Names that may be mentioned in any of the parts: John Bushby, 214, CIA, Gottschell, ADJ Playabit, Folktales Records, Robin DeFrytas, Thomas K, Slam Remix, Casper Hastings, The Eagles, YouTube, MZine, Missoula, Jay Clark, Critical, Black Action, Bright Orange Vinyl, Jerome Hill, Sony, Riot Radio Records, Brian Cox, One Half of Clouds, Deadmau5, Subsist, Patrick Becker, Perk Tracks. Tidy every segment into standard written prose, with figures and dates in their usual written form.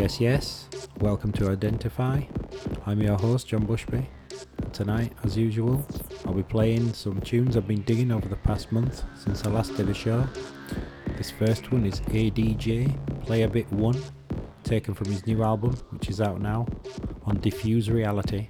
Yes, yes, welcome to Identify. I'm your host, John Bushby. Tonight, as usual, I'll be playing some tunes I've been digging over the past month since I last did a show. This first one is ADJ Playabit 1, taken from his new album, which is out now, on Diffuse Reality.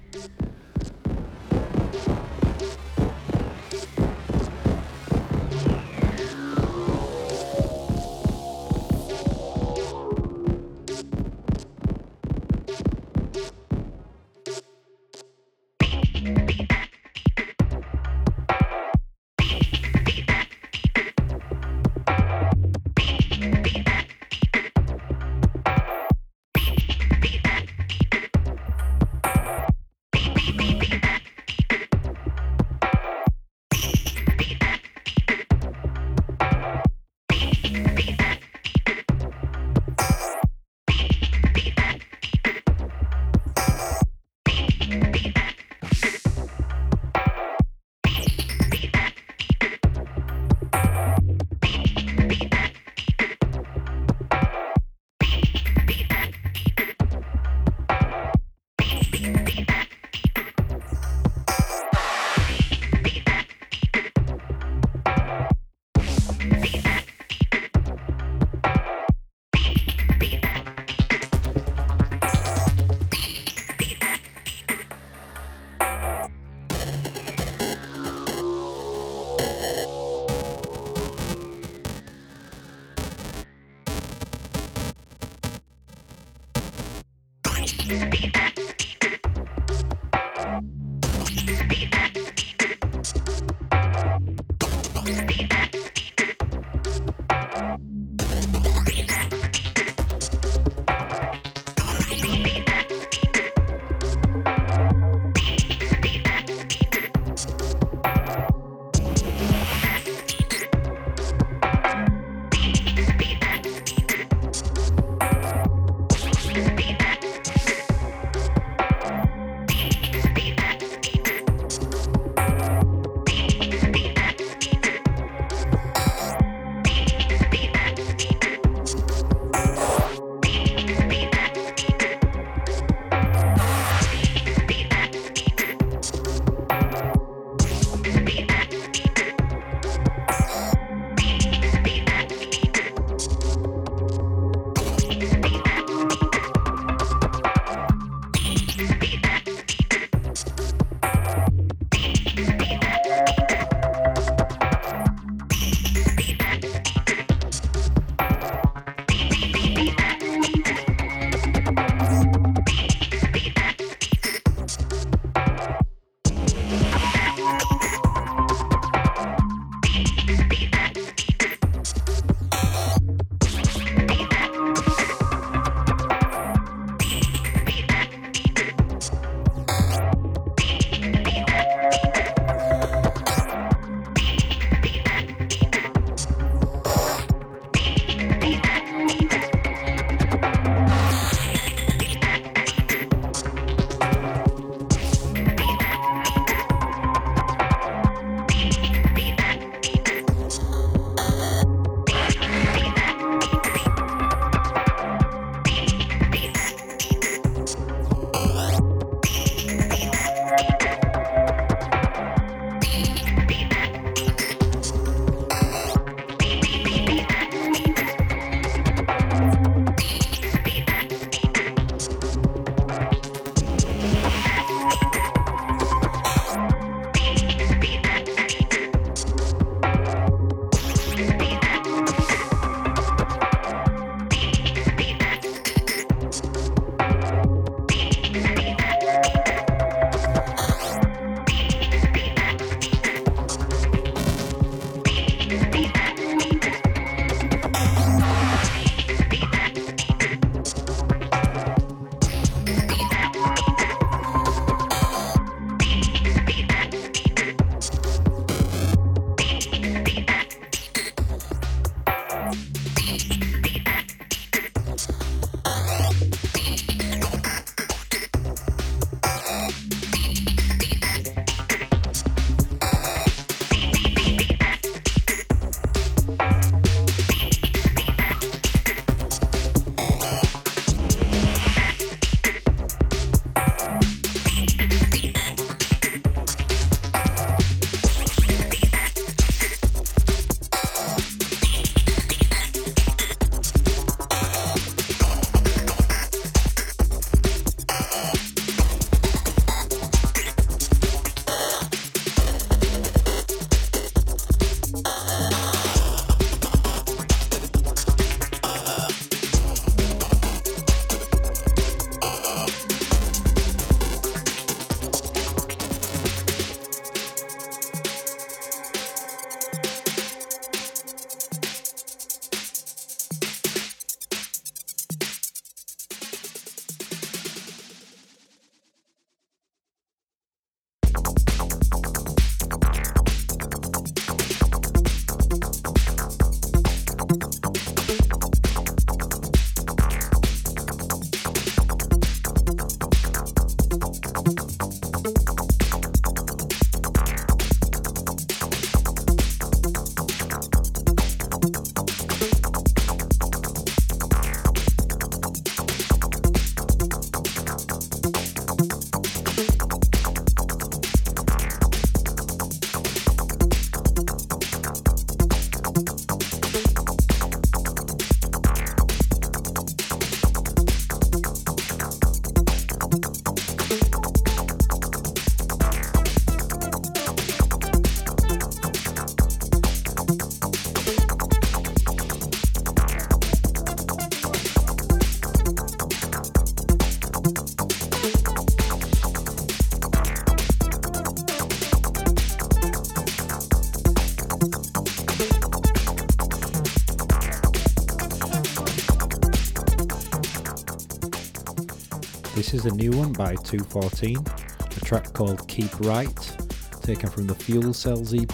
This is a new one by 214, a track called Keep Right, taken from the Fuel Cells EP,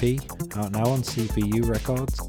out now on CPU Records.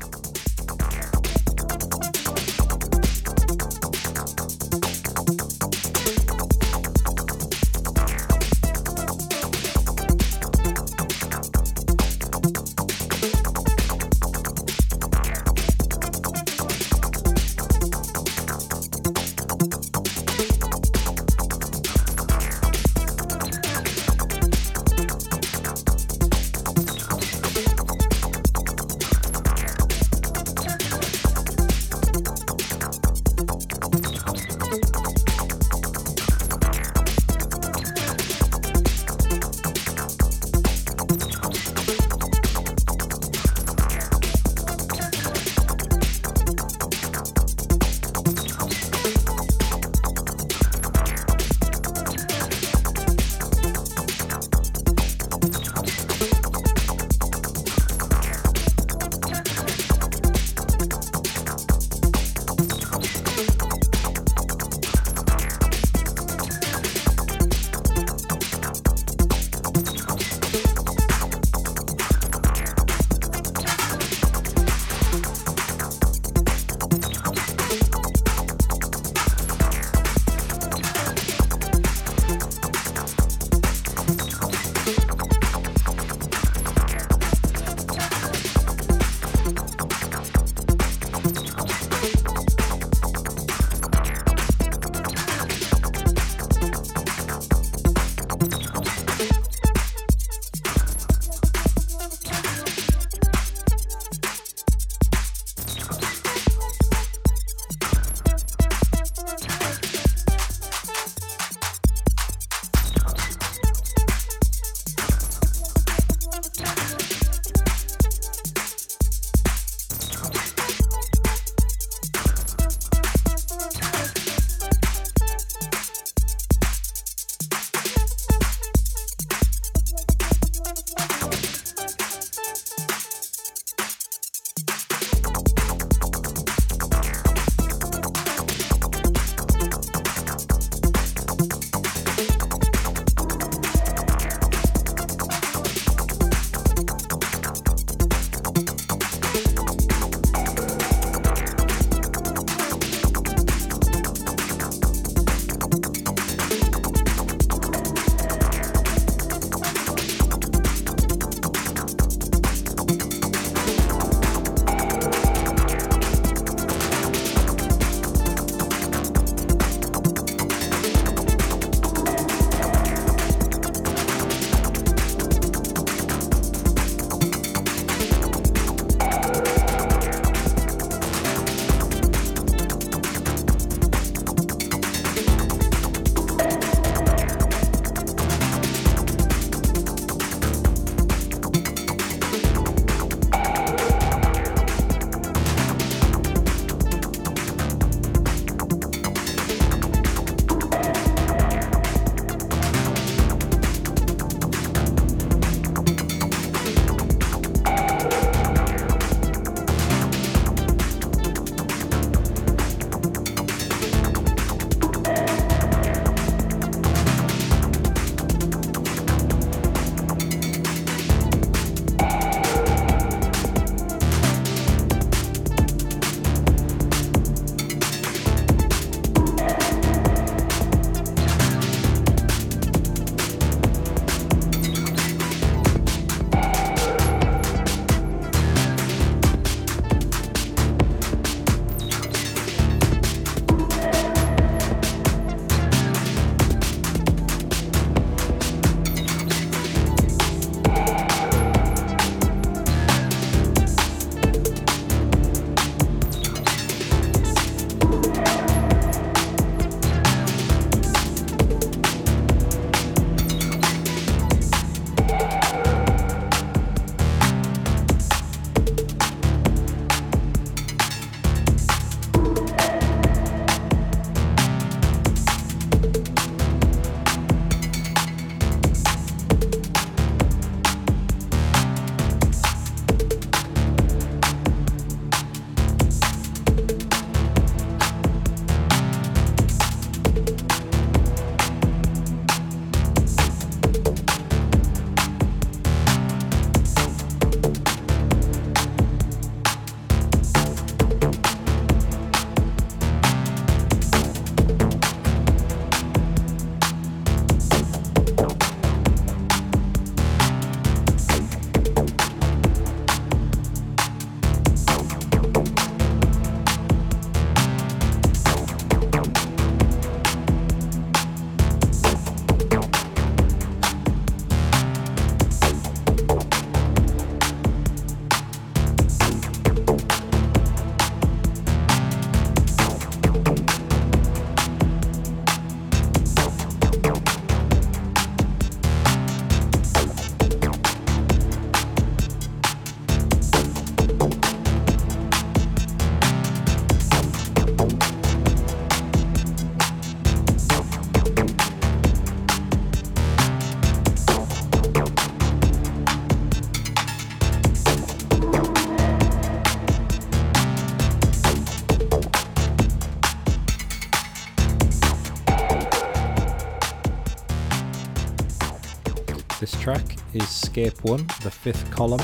track is Escape One, The Fifth Column,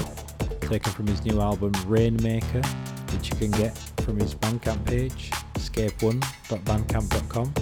taken from his new album Rainmaker, which you can get from his Bandcamp page, escapeone.bandcamp.com.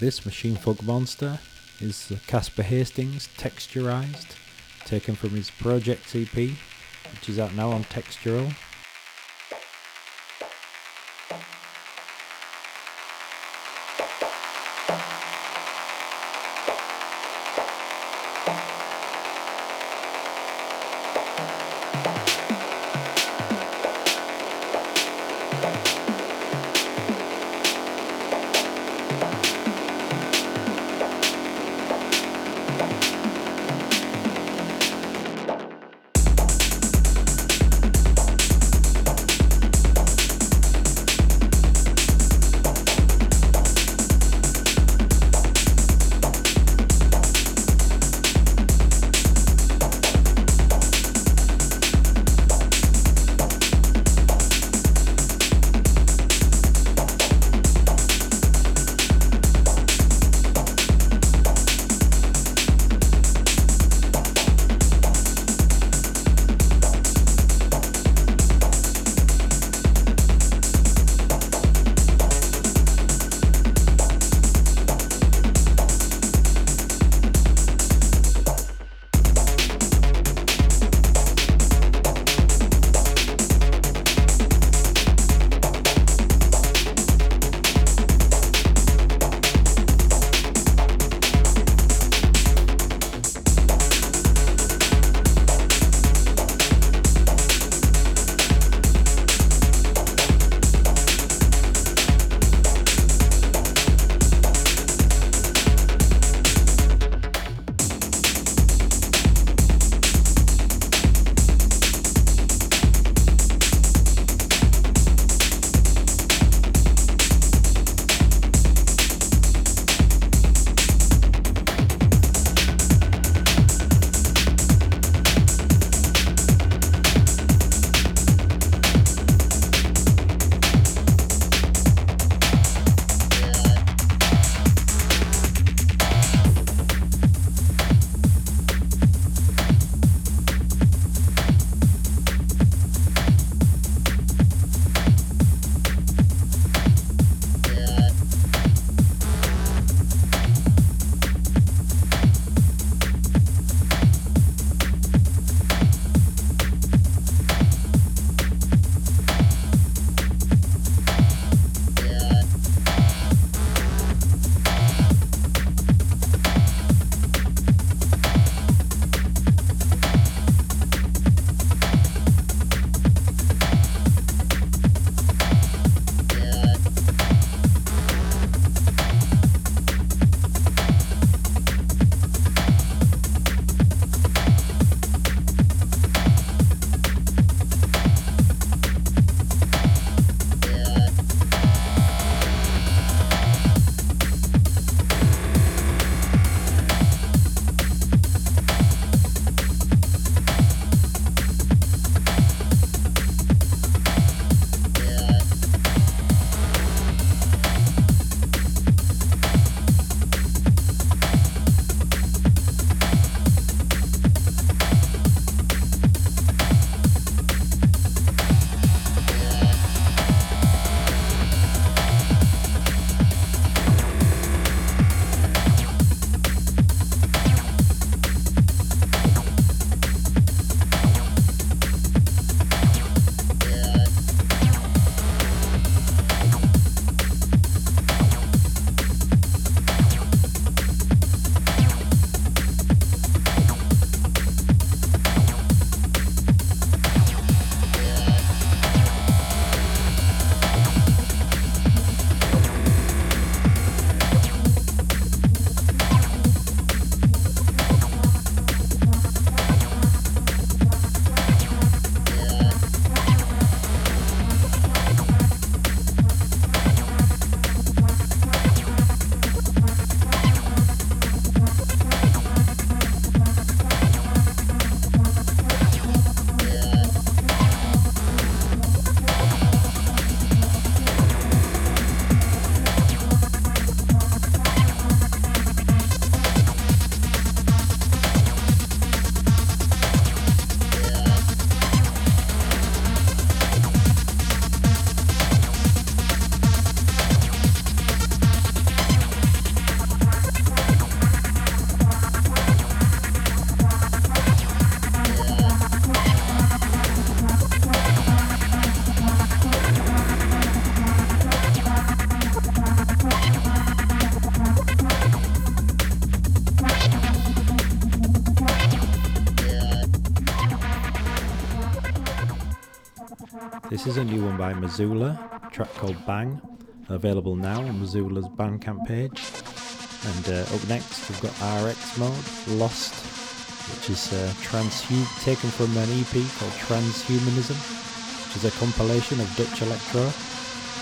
This Machine Funk Monster is Casper Hastings texturized, taken from his Project EP, which is out now on Textural. This is a new one by Missoula, a track called Bang, available now on Missoula's Bandcamp page. And up next we've got RX Mode, Lost, which is taken from an EP called Transhumanism, which is a compilation of Dutch electro,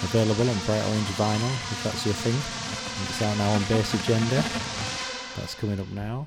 available on Bright Orange Vinyl, if that's your thing. And it's out now on Base Agenda. That's coming up now.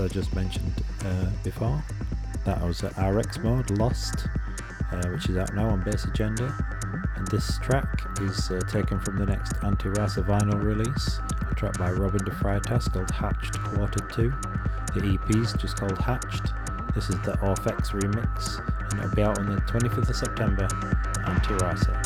that I just mentioned before. That was RX Mode, Lost, which is out now on Base Agenda. And this track is taken from the next Anti-Rasa vinyl release, a track by Robin DeFrytas called Hatched Quarter 2. The EP's just called Hatched. This is the Orfex remix, and it'll be out on the 25th of September, Anti-Rasa.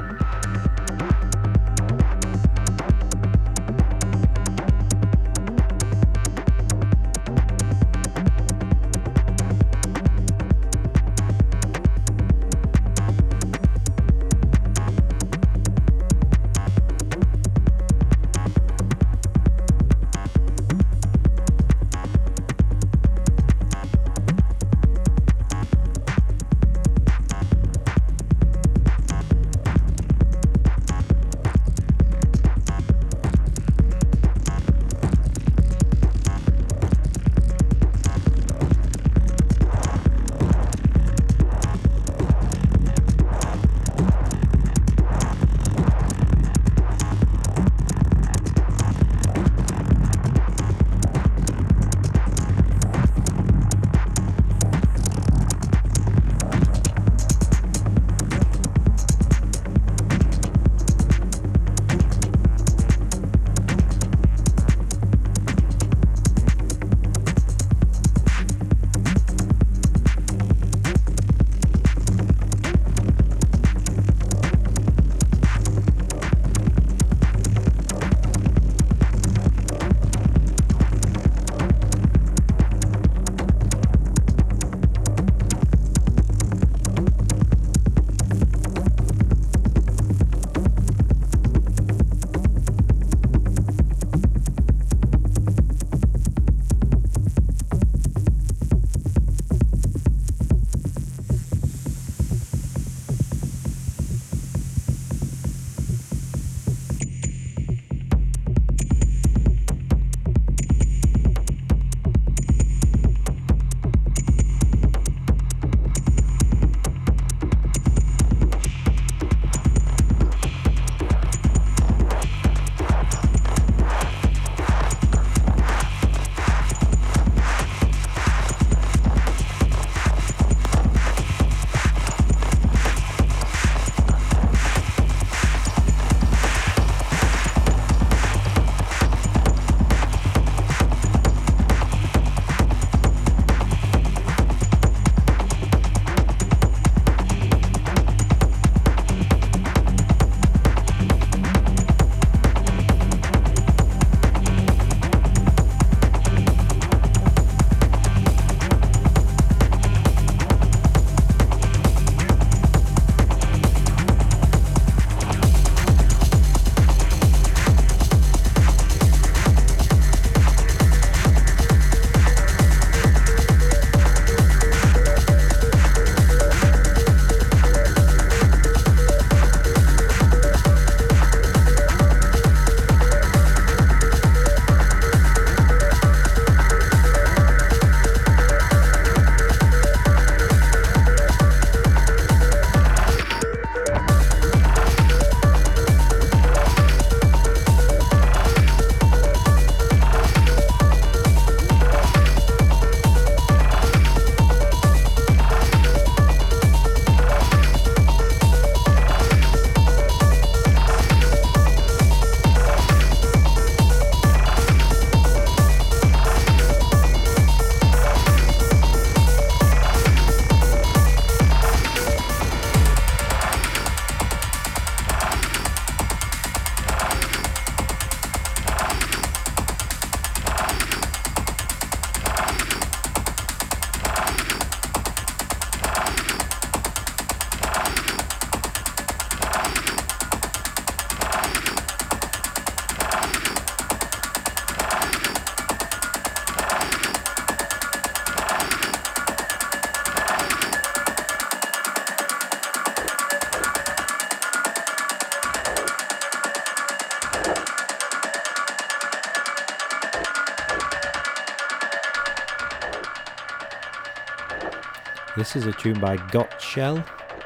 This is a tune by Gottschell.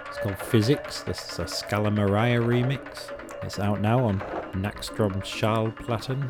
It's called Physics. This is a Scalamariah remix. It's out now on Naxtrom's Schallplatten.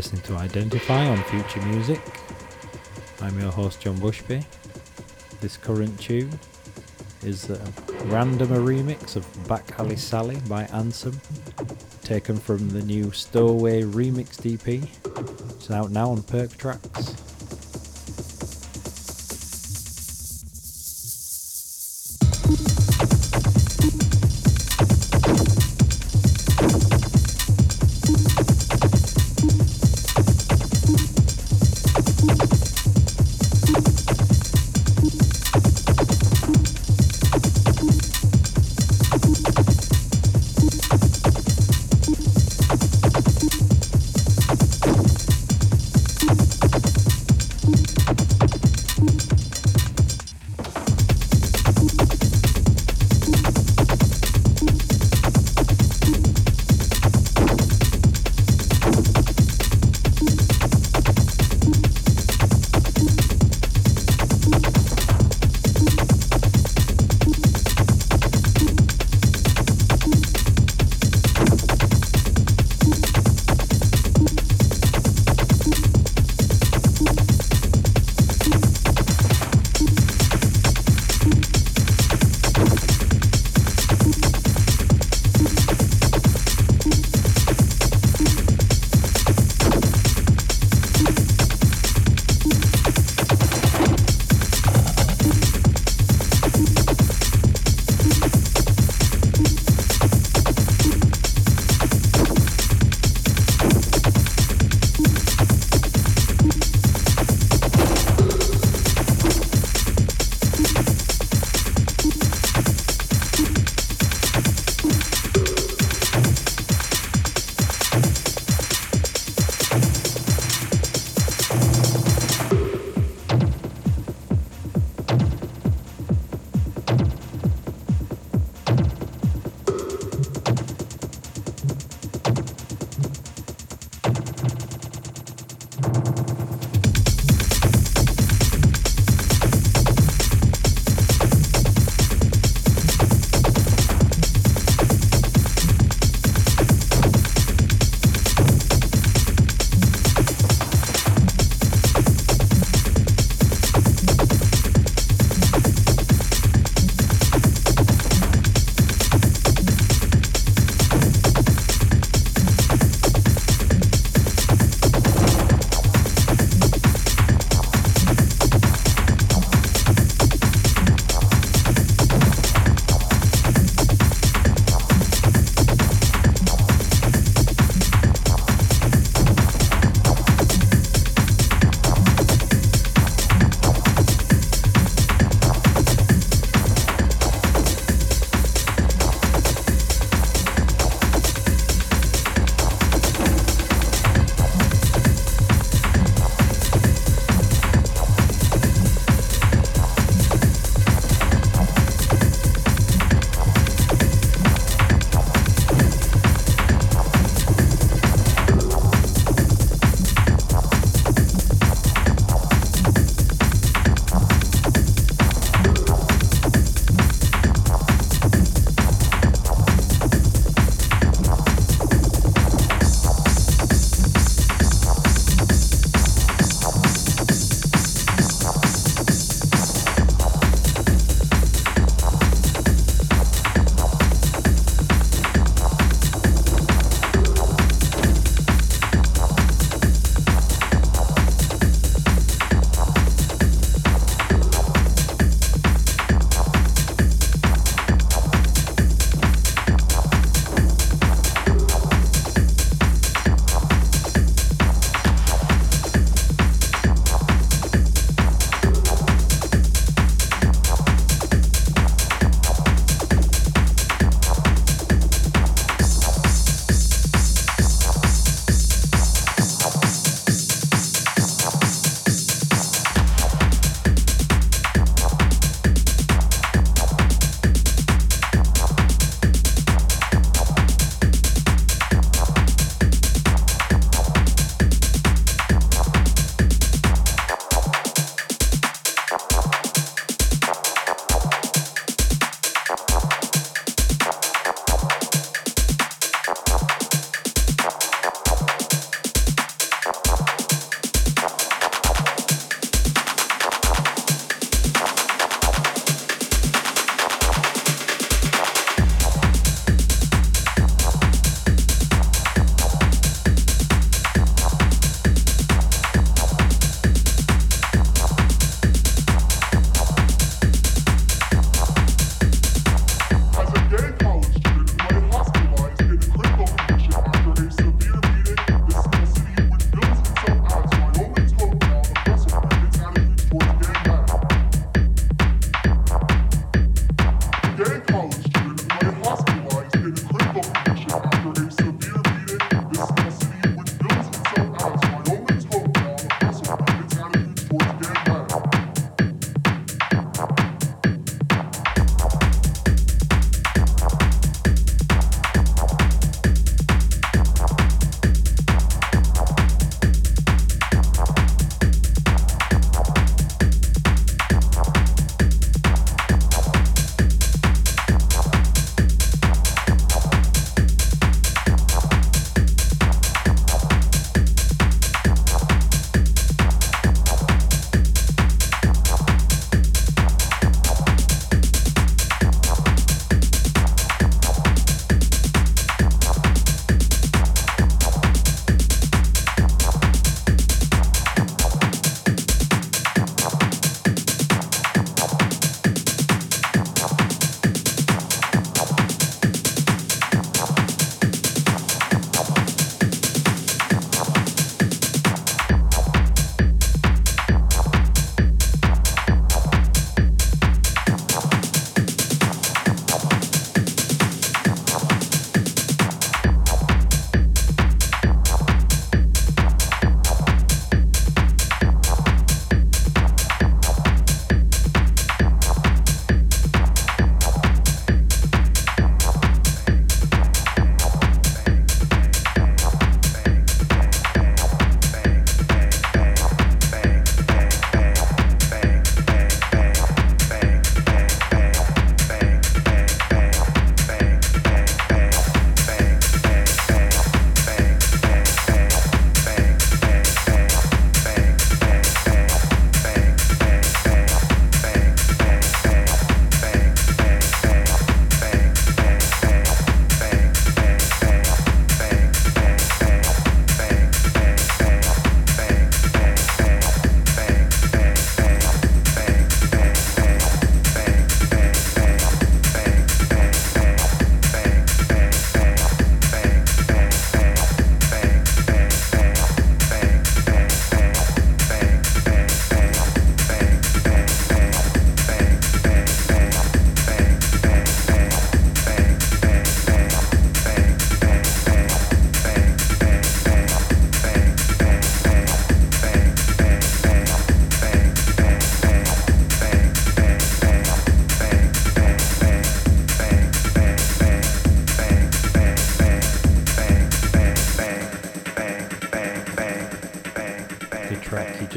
listening to Identify on Future Music. I'm your host John Bushby. This current tune is a random remix of Back Alley Sally by Ansem, taken from the new Stowaway Remix DP. It's out now on Perk Tracks.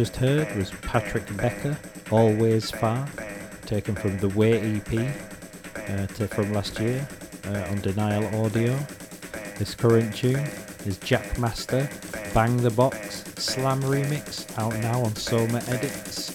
just heard was Patrick Becker, Always Far, taken from the Way EP from last year on Denial Audio. This current tune is Jack Master, Bang the Box, Slam Remix, out now on Soma Edits.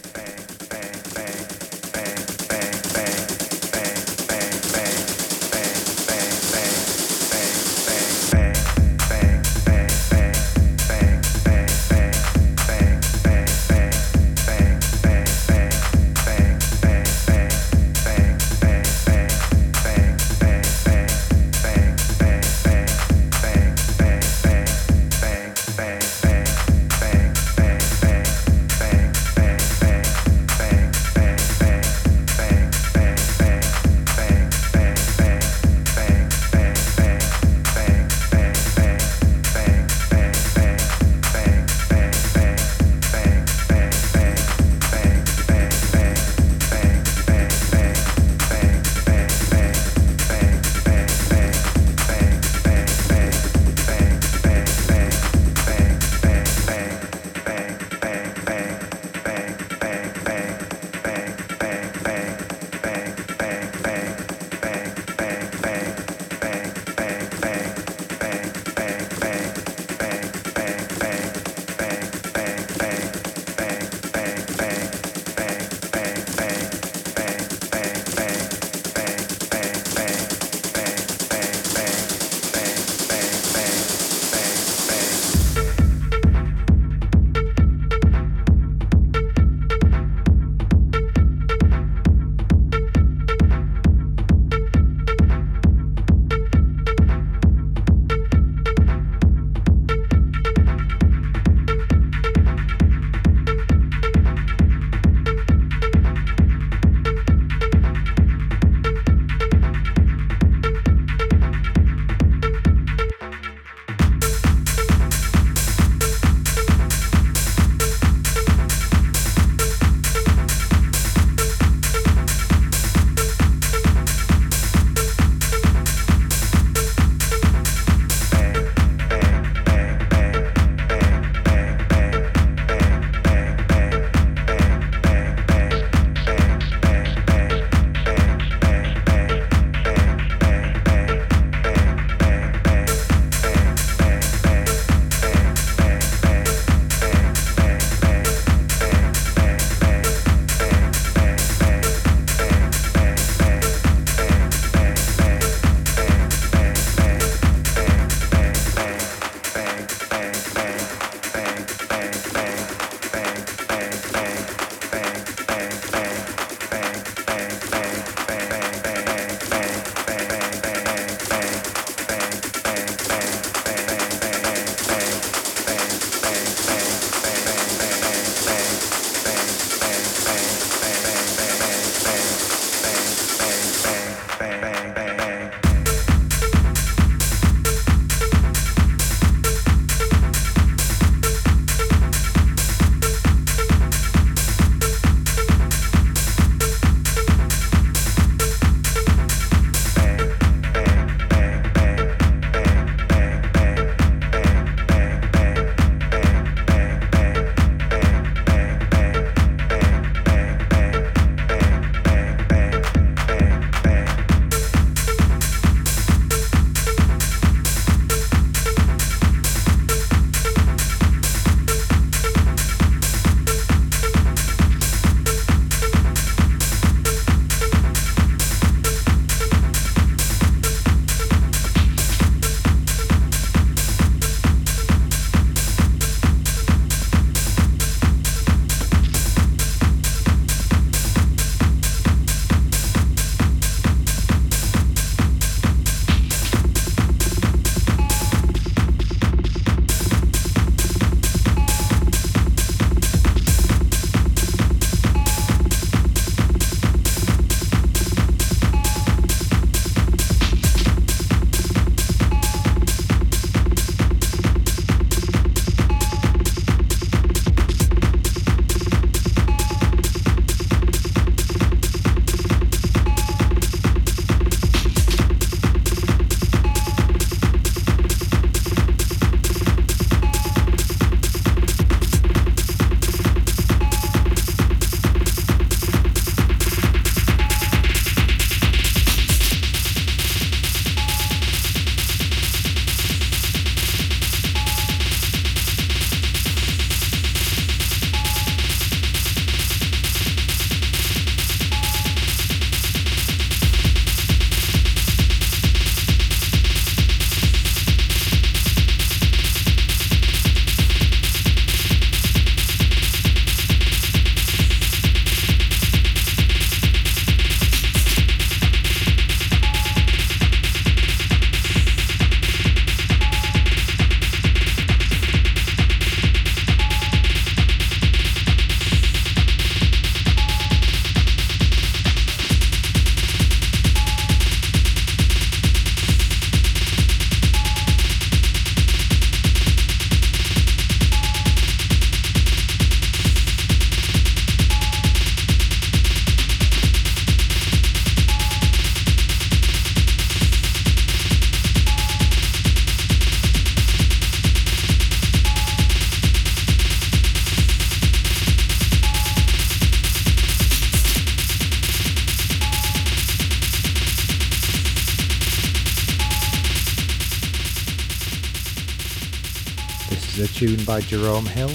the tune by Jerome Hill.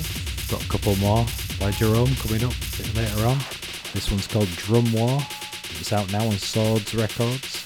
Got a couple more by Jerome coming up a bit later on. This one's called Drum War. It's out now on Swords Records.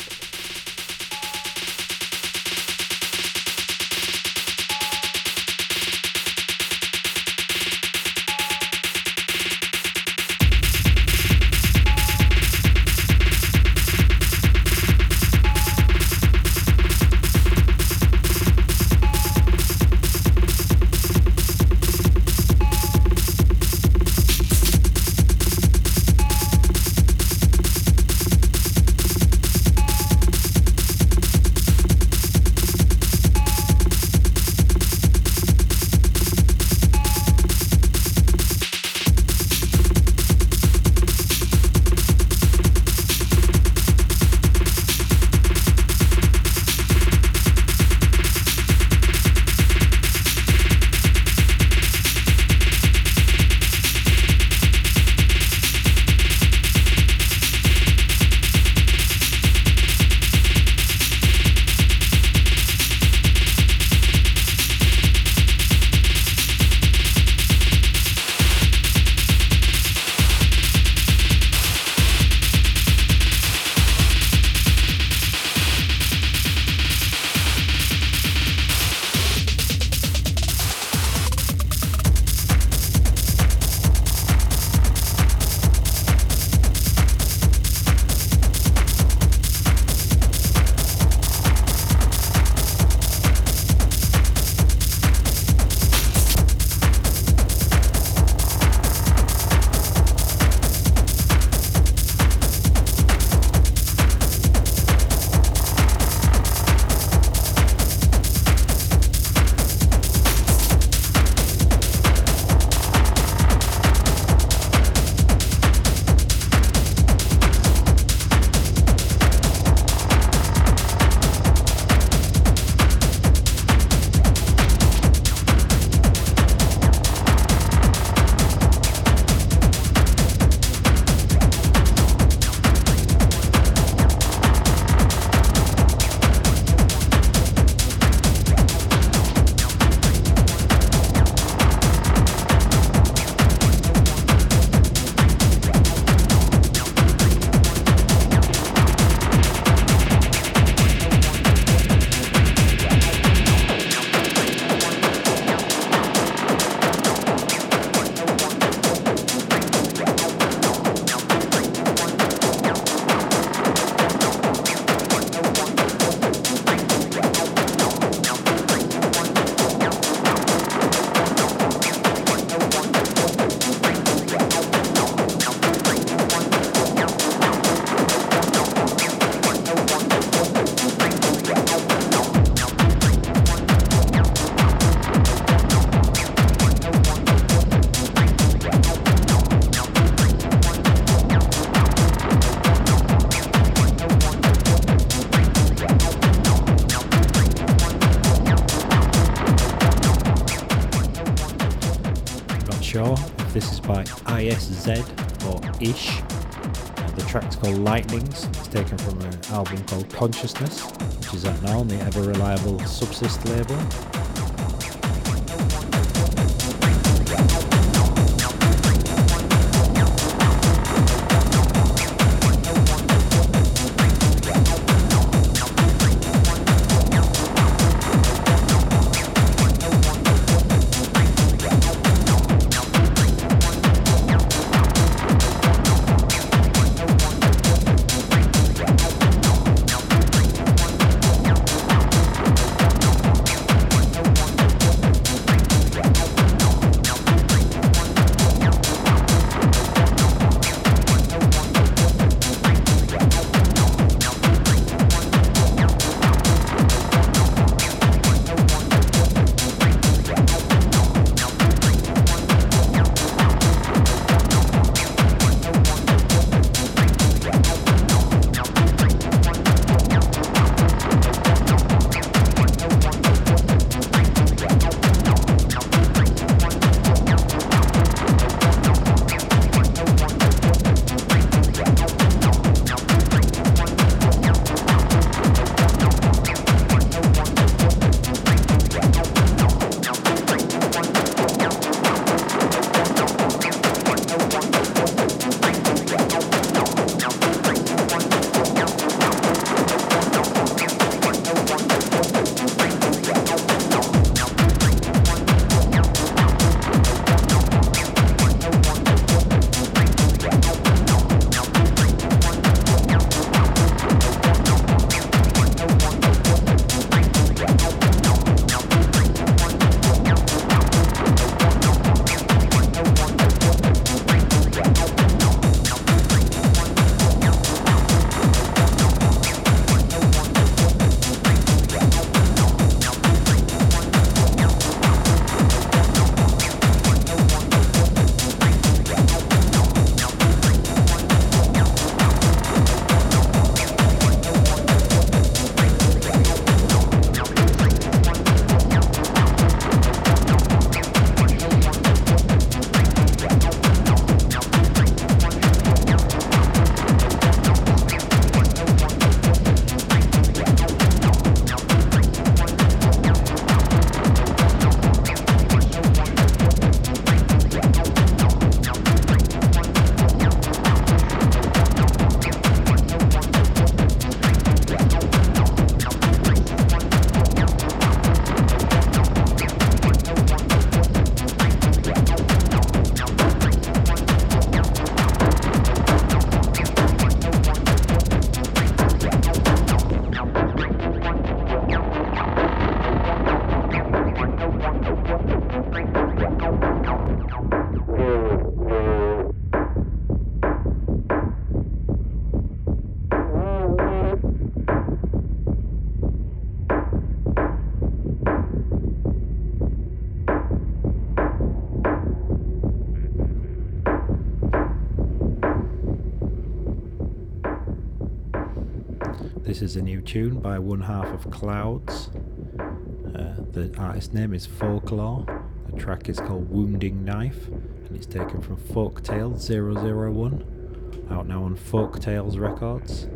Or Ish. The track's called Lightnings. It's taken from an album called Consciousness, which is out now on the ever reliable Subsist label. This is a new tune by one half of Clouds. The artist name is Folklore. The track is called Wounding Knife and it's taken from Folktales 001, out now on Folktales Records.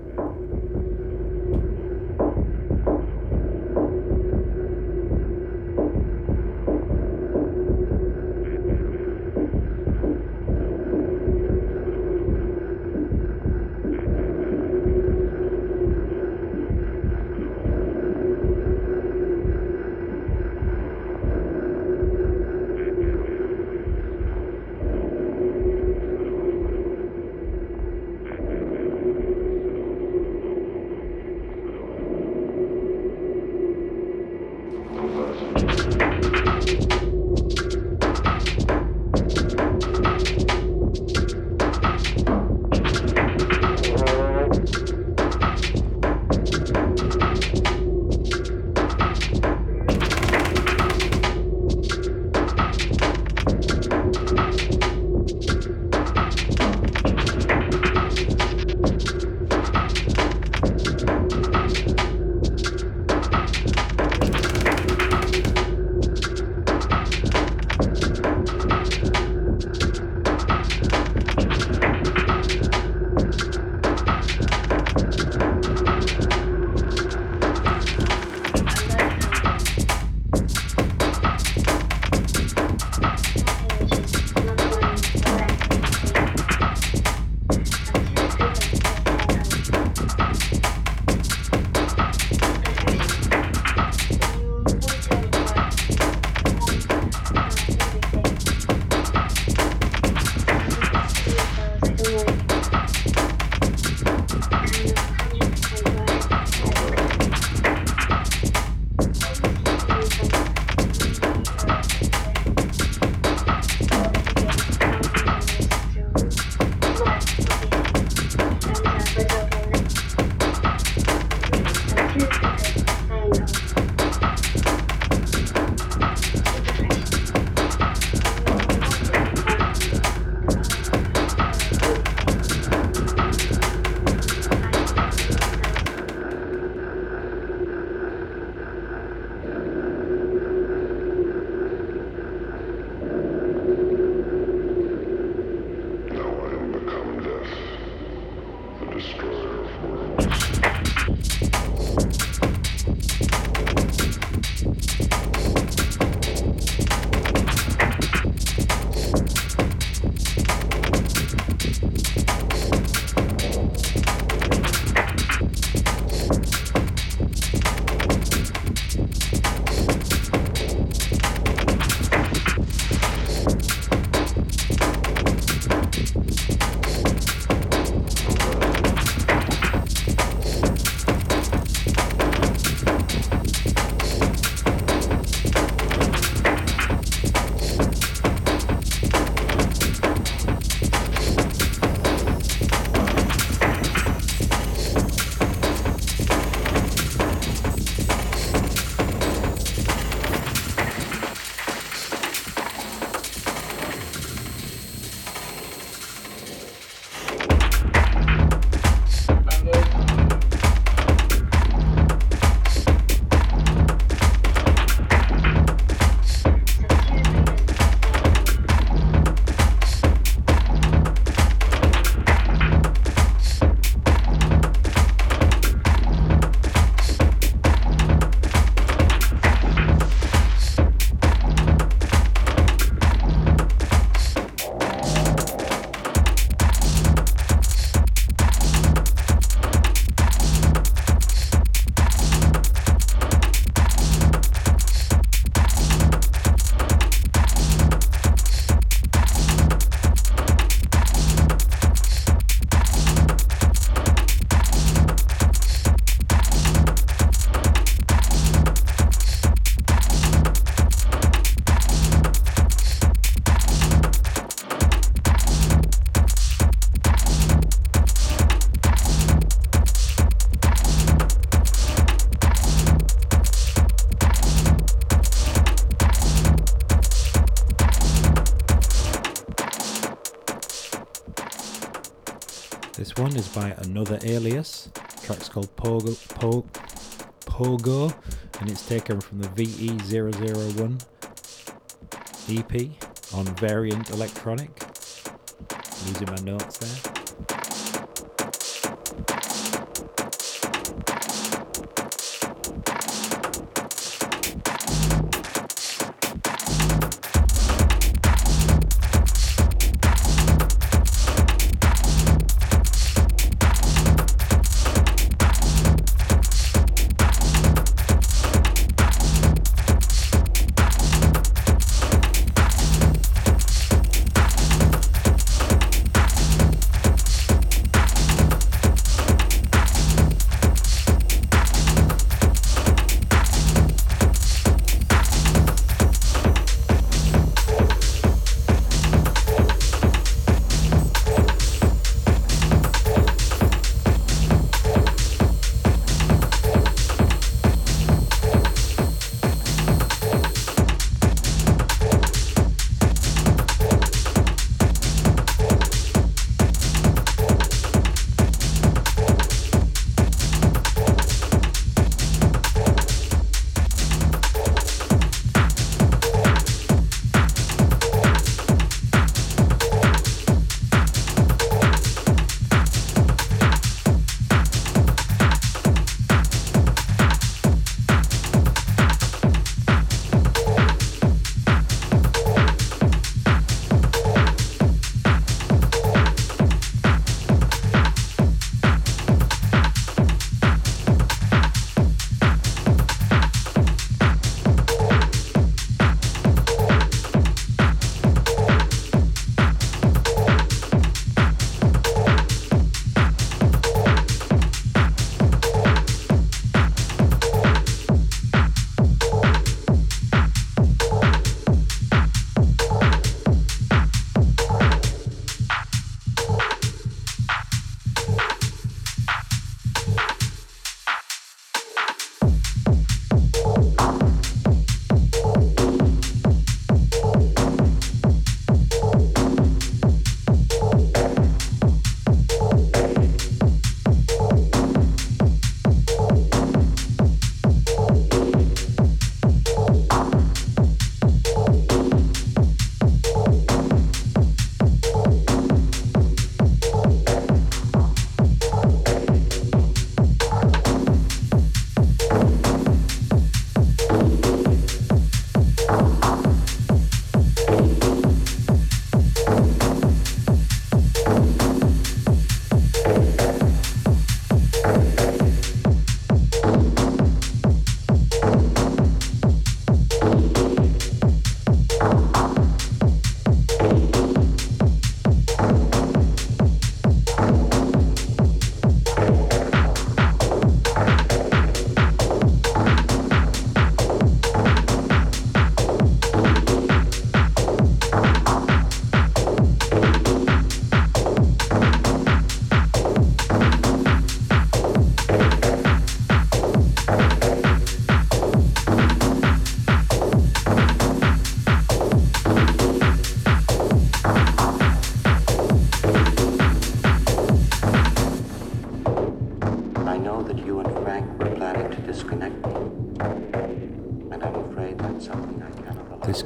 This one is by Another Alias. The track's called Pogo, and it's taken from the VE001 EP on Variant Electronic. Losing my notes there.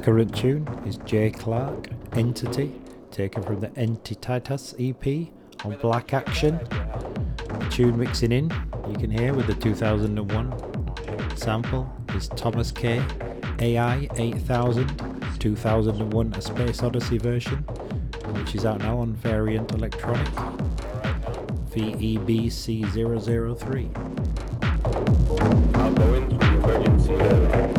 Current tune is Jay Clark, Entity, taken from the Anti-Rasa EP on Black Action. The tune mixing in, you can hear with the 2001 sample, is Thomas K, AI 8000, 2001 A Space Odyssey version, which is out now on Variant Electronic, VEBC003. I'll go into the emergency area.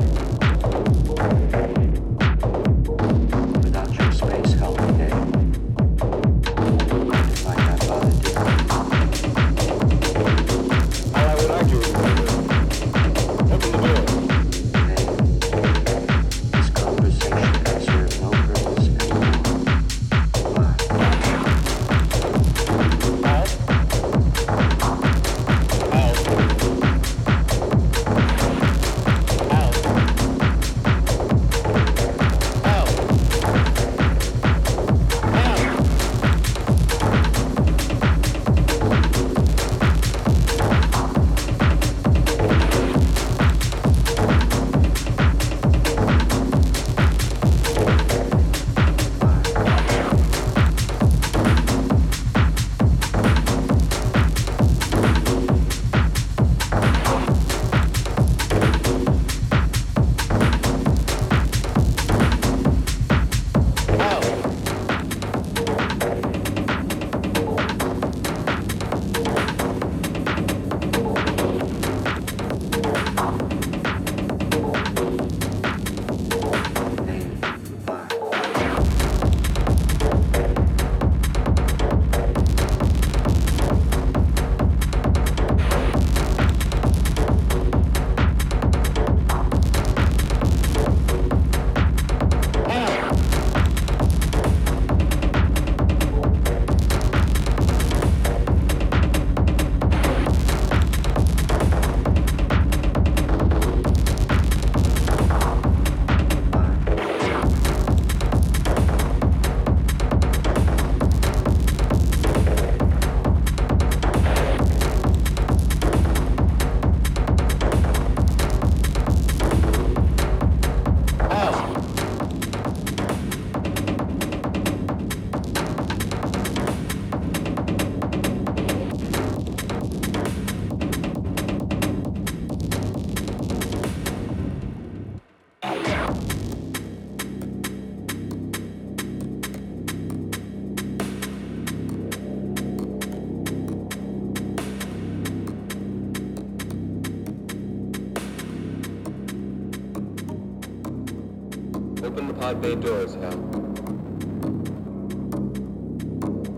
open the pod bay doors, Hal.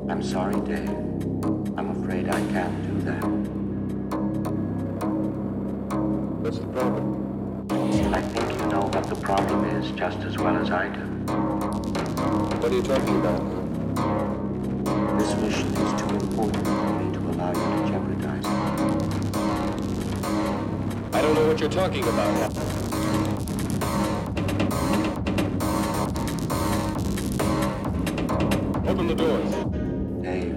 I'm sorry, Dave. I'm afraid I can't do that. What's the problem? I think you know what the problem is just as well as I do. What are you talking about? This mission is too important for me to allow you to jeopardize it. I don't know what you're talking about, Hal. The doors. Dave,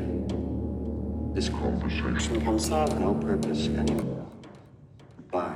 this conversation comes out of no purpose anymore. Goodbye.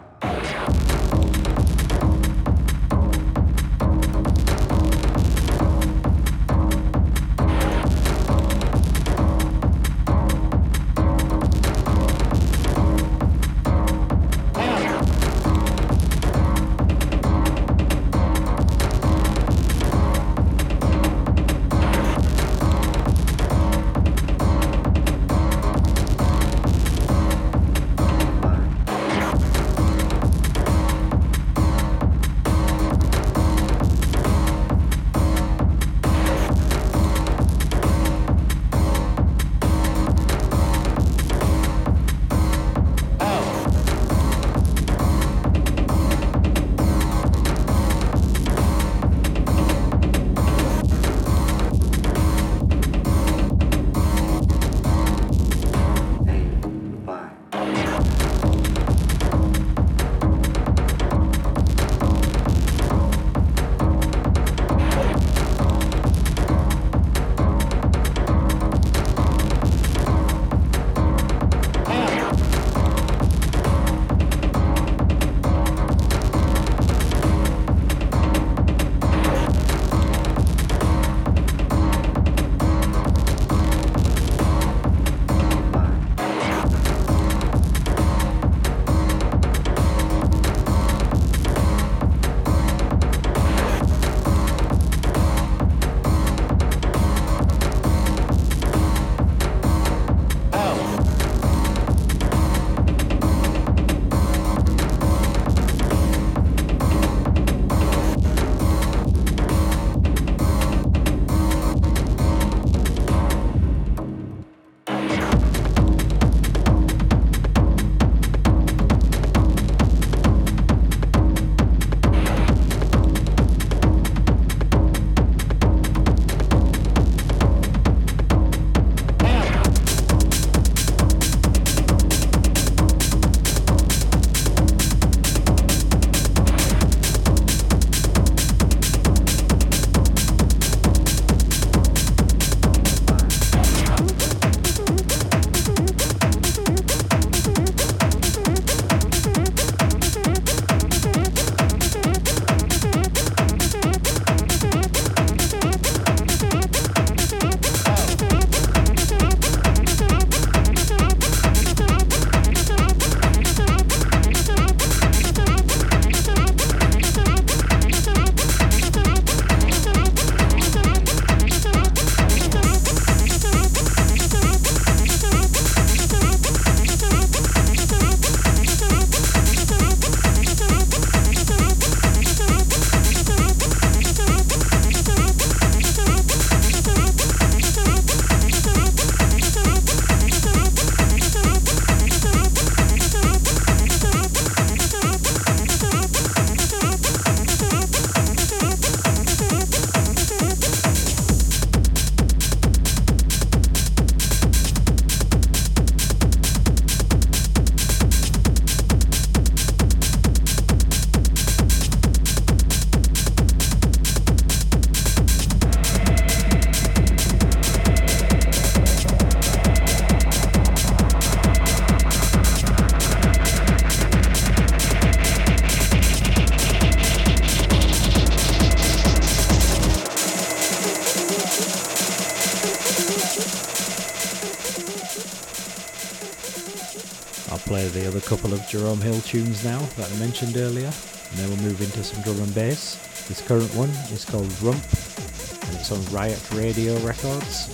The other couple of Jerome Hill tunes now that I mentioned earlier, and then we'll move into some drum and bass. This current one is called Rump, and it's on Riot Radio Records.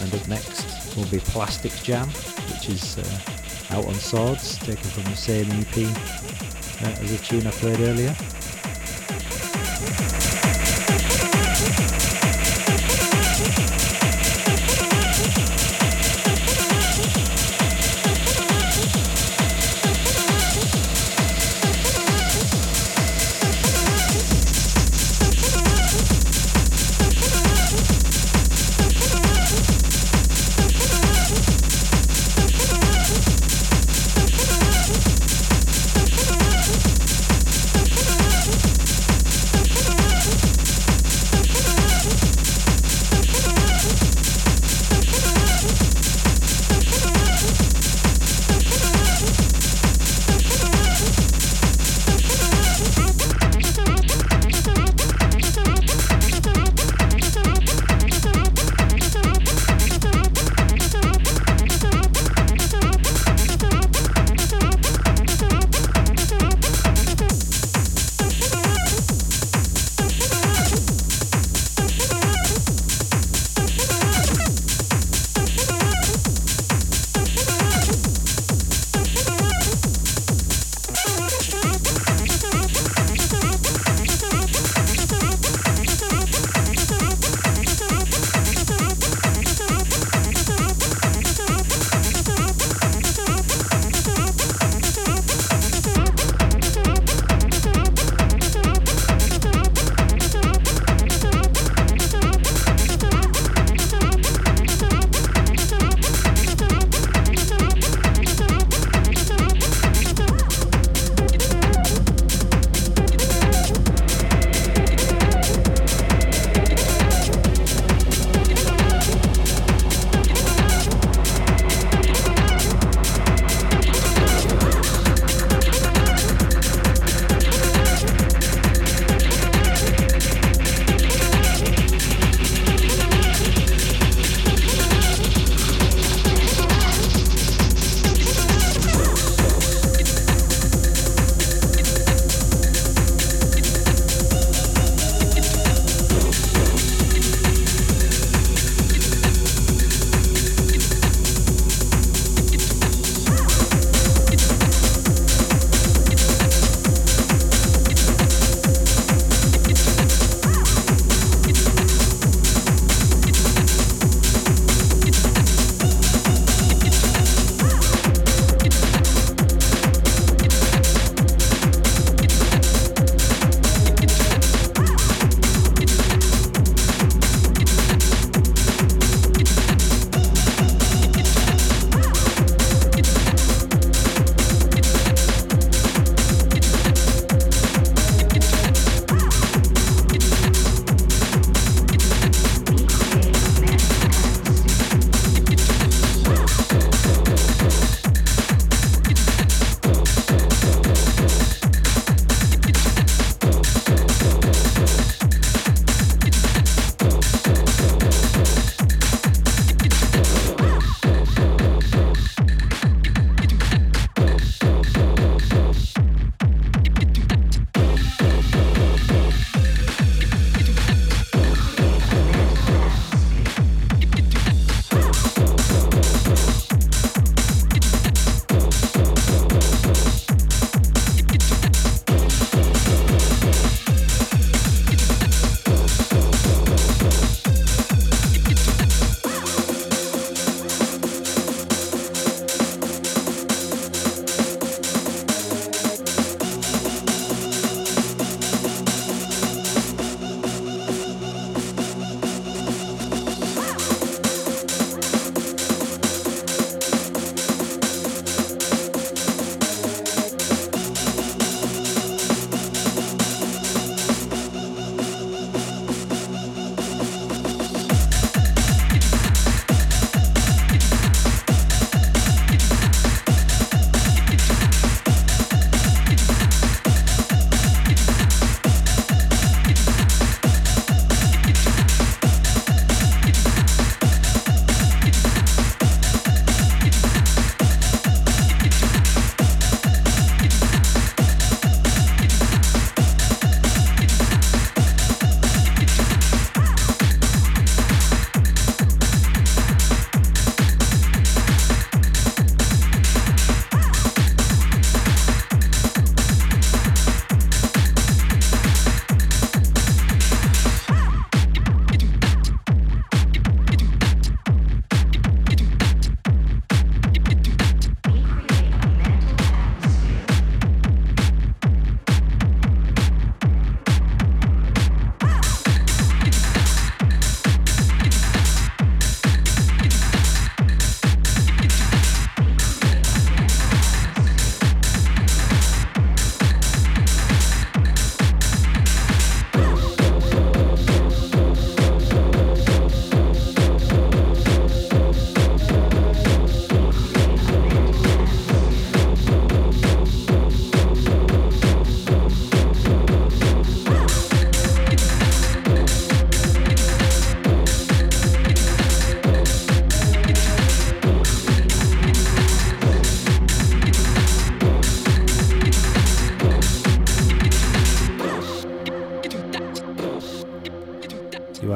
And up next will be Plastic Jam, which is out on Swords, taken from the same EP as a tune I played earlier.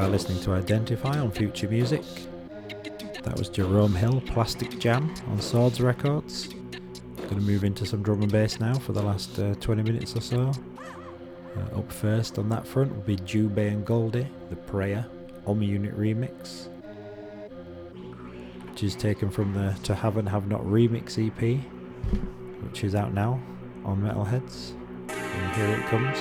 are listening to Identify on Future Music. That was Jerome Hill, Plastic Jam on Swords Records. Going to move into some drum and bass now for the last 20 minutes or so. Up first on that front will be Jubei and Goldie, The Prayer, Om Unit Remix, which is taken from the To Have and Have Not Remix EP, which is out now on Metalheads. And here it comes.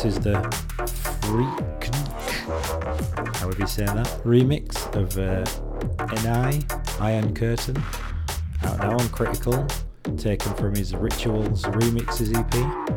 This is the Freak, however you say that, remix of NI, Iron Curtain, out now on Critical, taken from his Rituals Remixes EP.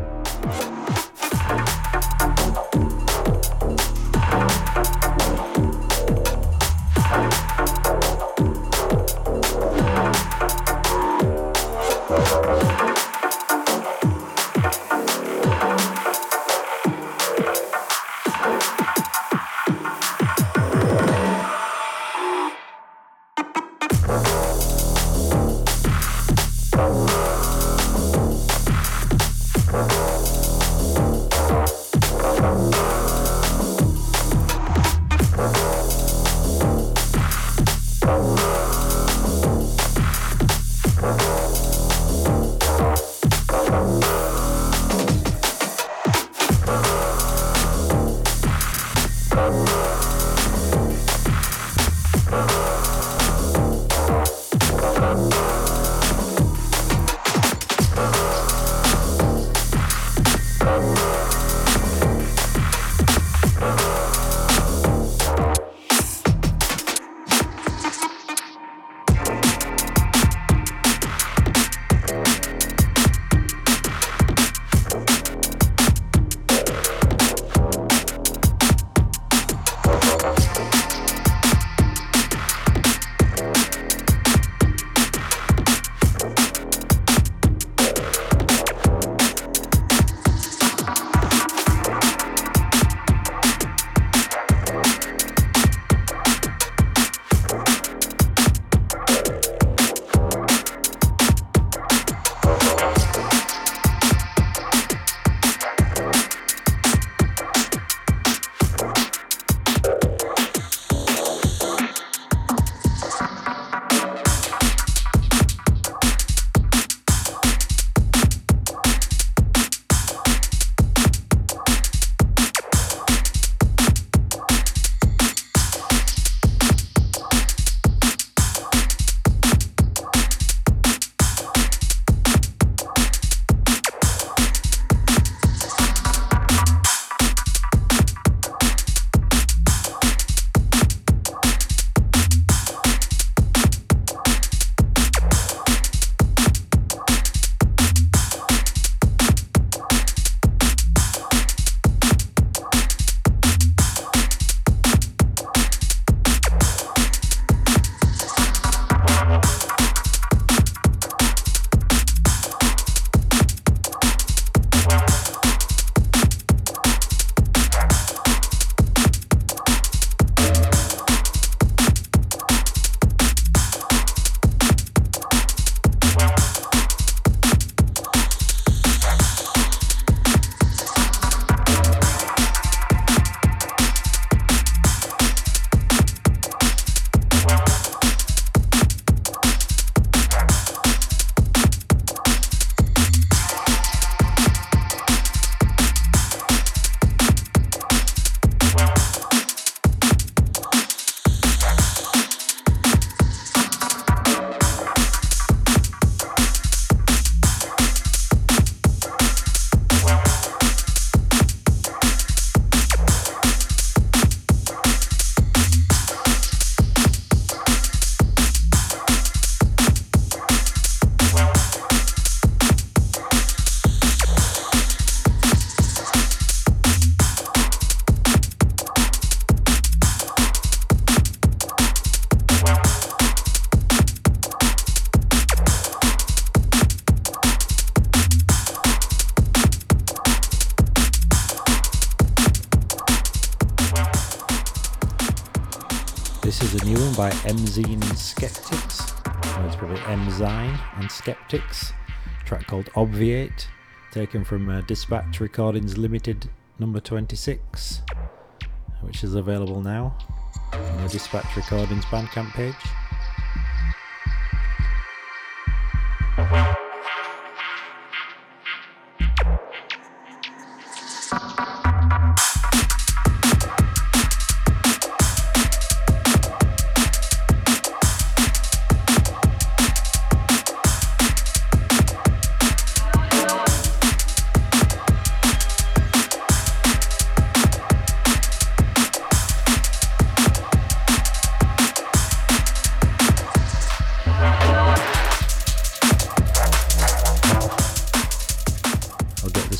By MZine and Skeptics, or it's probably MZine and Skeptics, a track called Obviate, taken from Dispatch Recordings Limited number 26, which is available now on the Dispatch Recordings Bandcamp page.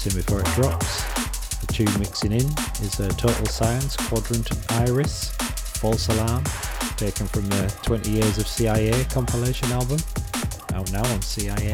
noticing before it drops. The tune mixing in is Total Science, Quadrant Iris, False Alarm, taken from the 20 Years of CIA compilation album, out now on CIA.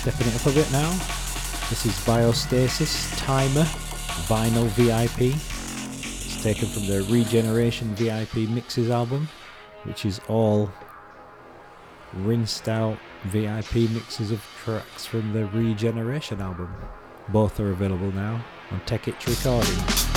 stepping it up a bit now. This is Biostasis Timer Vinyl VIP. It's taken from the Regeneration VIP Mixes album, which is all rinsed out VIP mixes of tracks from the Regeneration album. Both are available now on Tech Itch Recordings.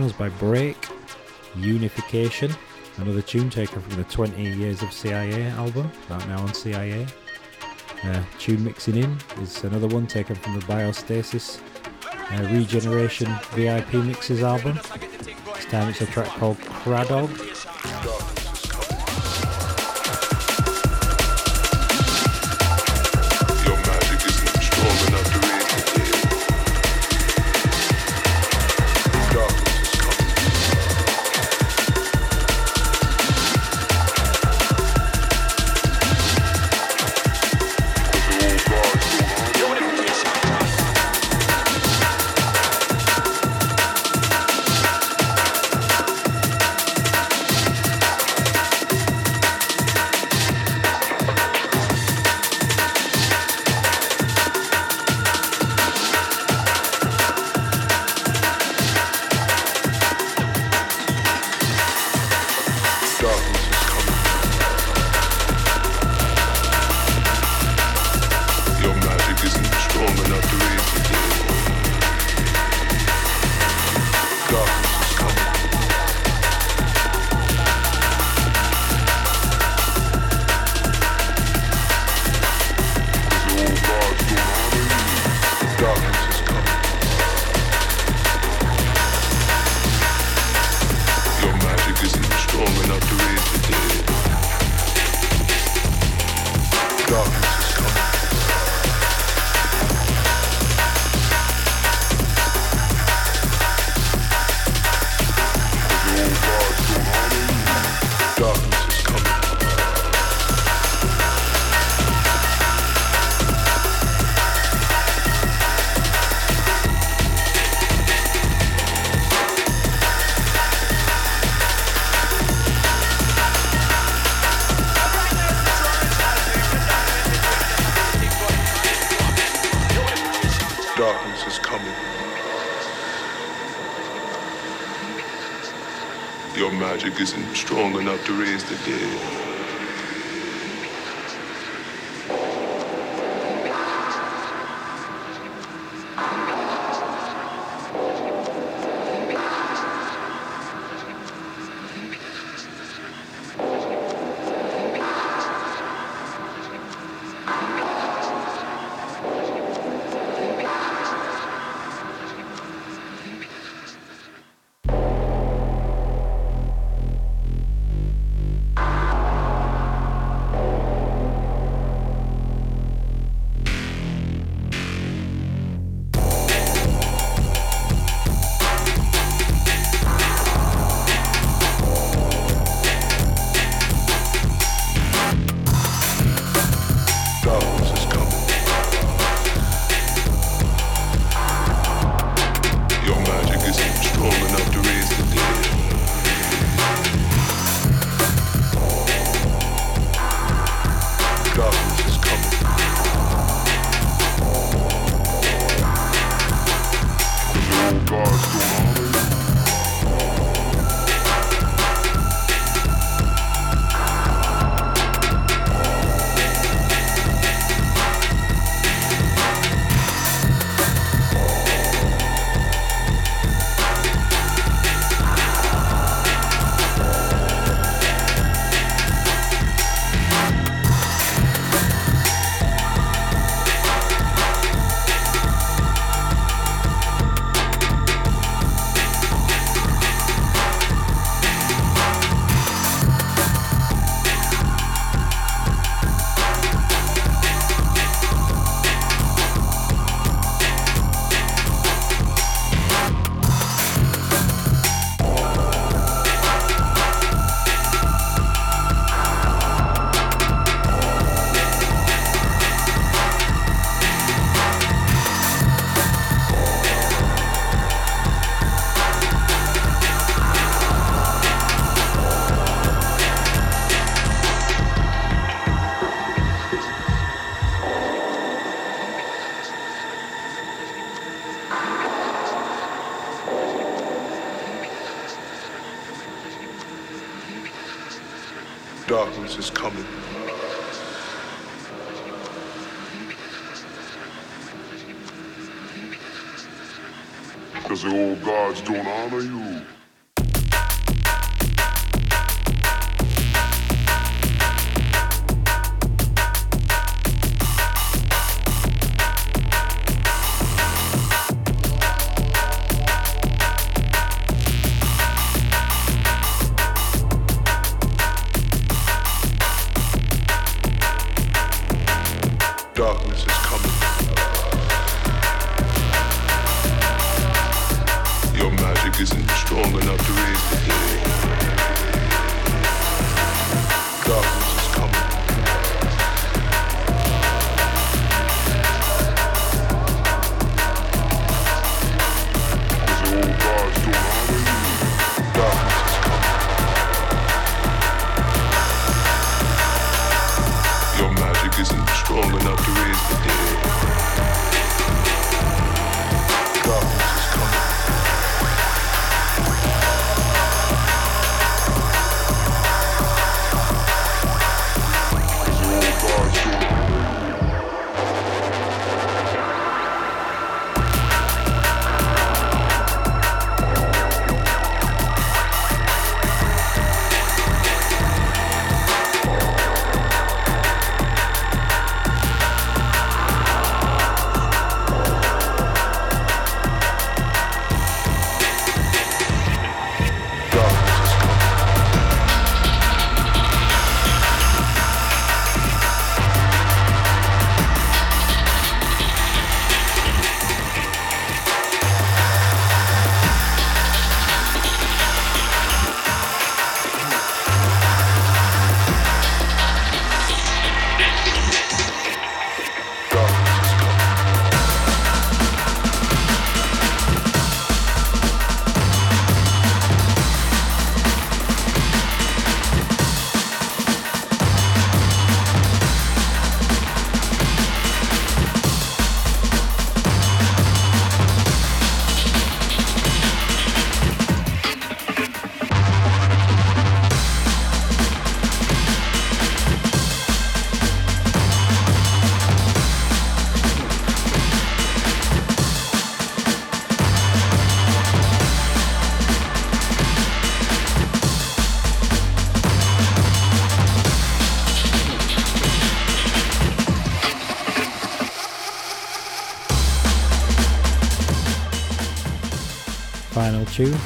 Shadows by Break, Unification, another tune taken from the 20 Years of CIA album, out now on CIA. Tune Mixing In is another one taken from the Biostasis Regeneration VIP Mixes album. This time it's a track called Cradog. Isn't strong enough to raise the dead. Darkness is coming. 'cause the old gods don't honor you.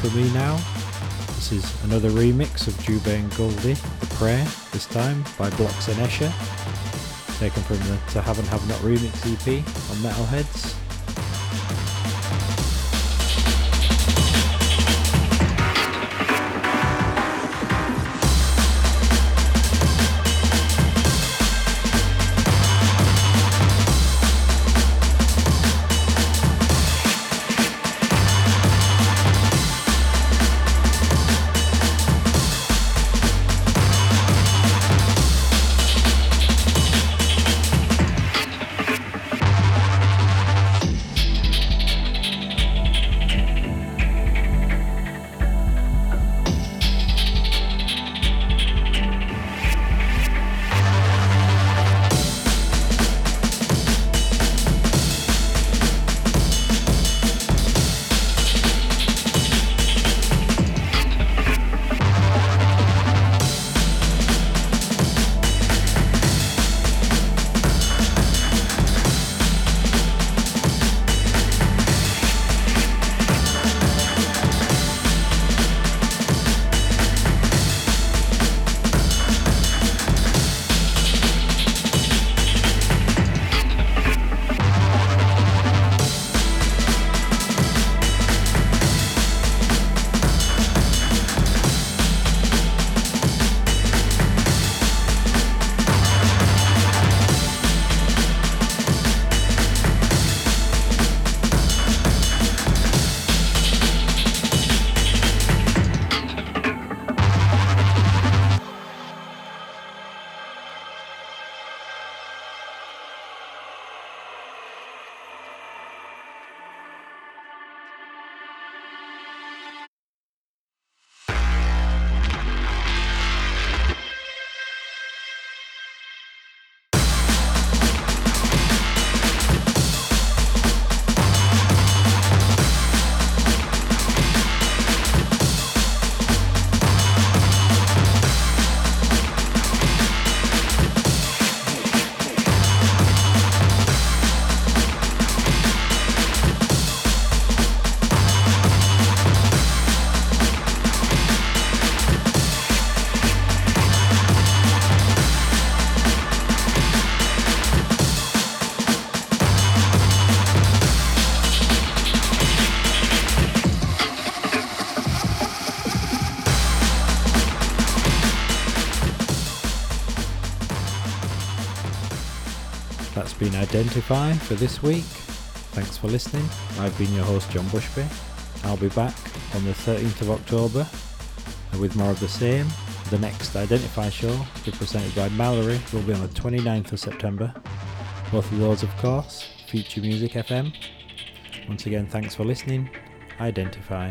For me now, this is another remix of Juba and Goldie, The Prayer, this time by Blocks and Escher, taken from the To Have and Have Not Remix DP on Metalheads. That's been Identify for this week. Thanks for listening. I've been your host, John Bushby. I'll be back on the 13th of October with more of the same. The next Identify show, to be presented by Mallory, will be on the 29th of September. Both of those, of course, Future Music FM. Once again, thanks for listening. Identify.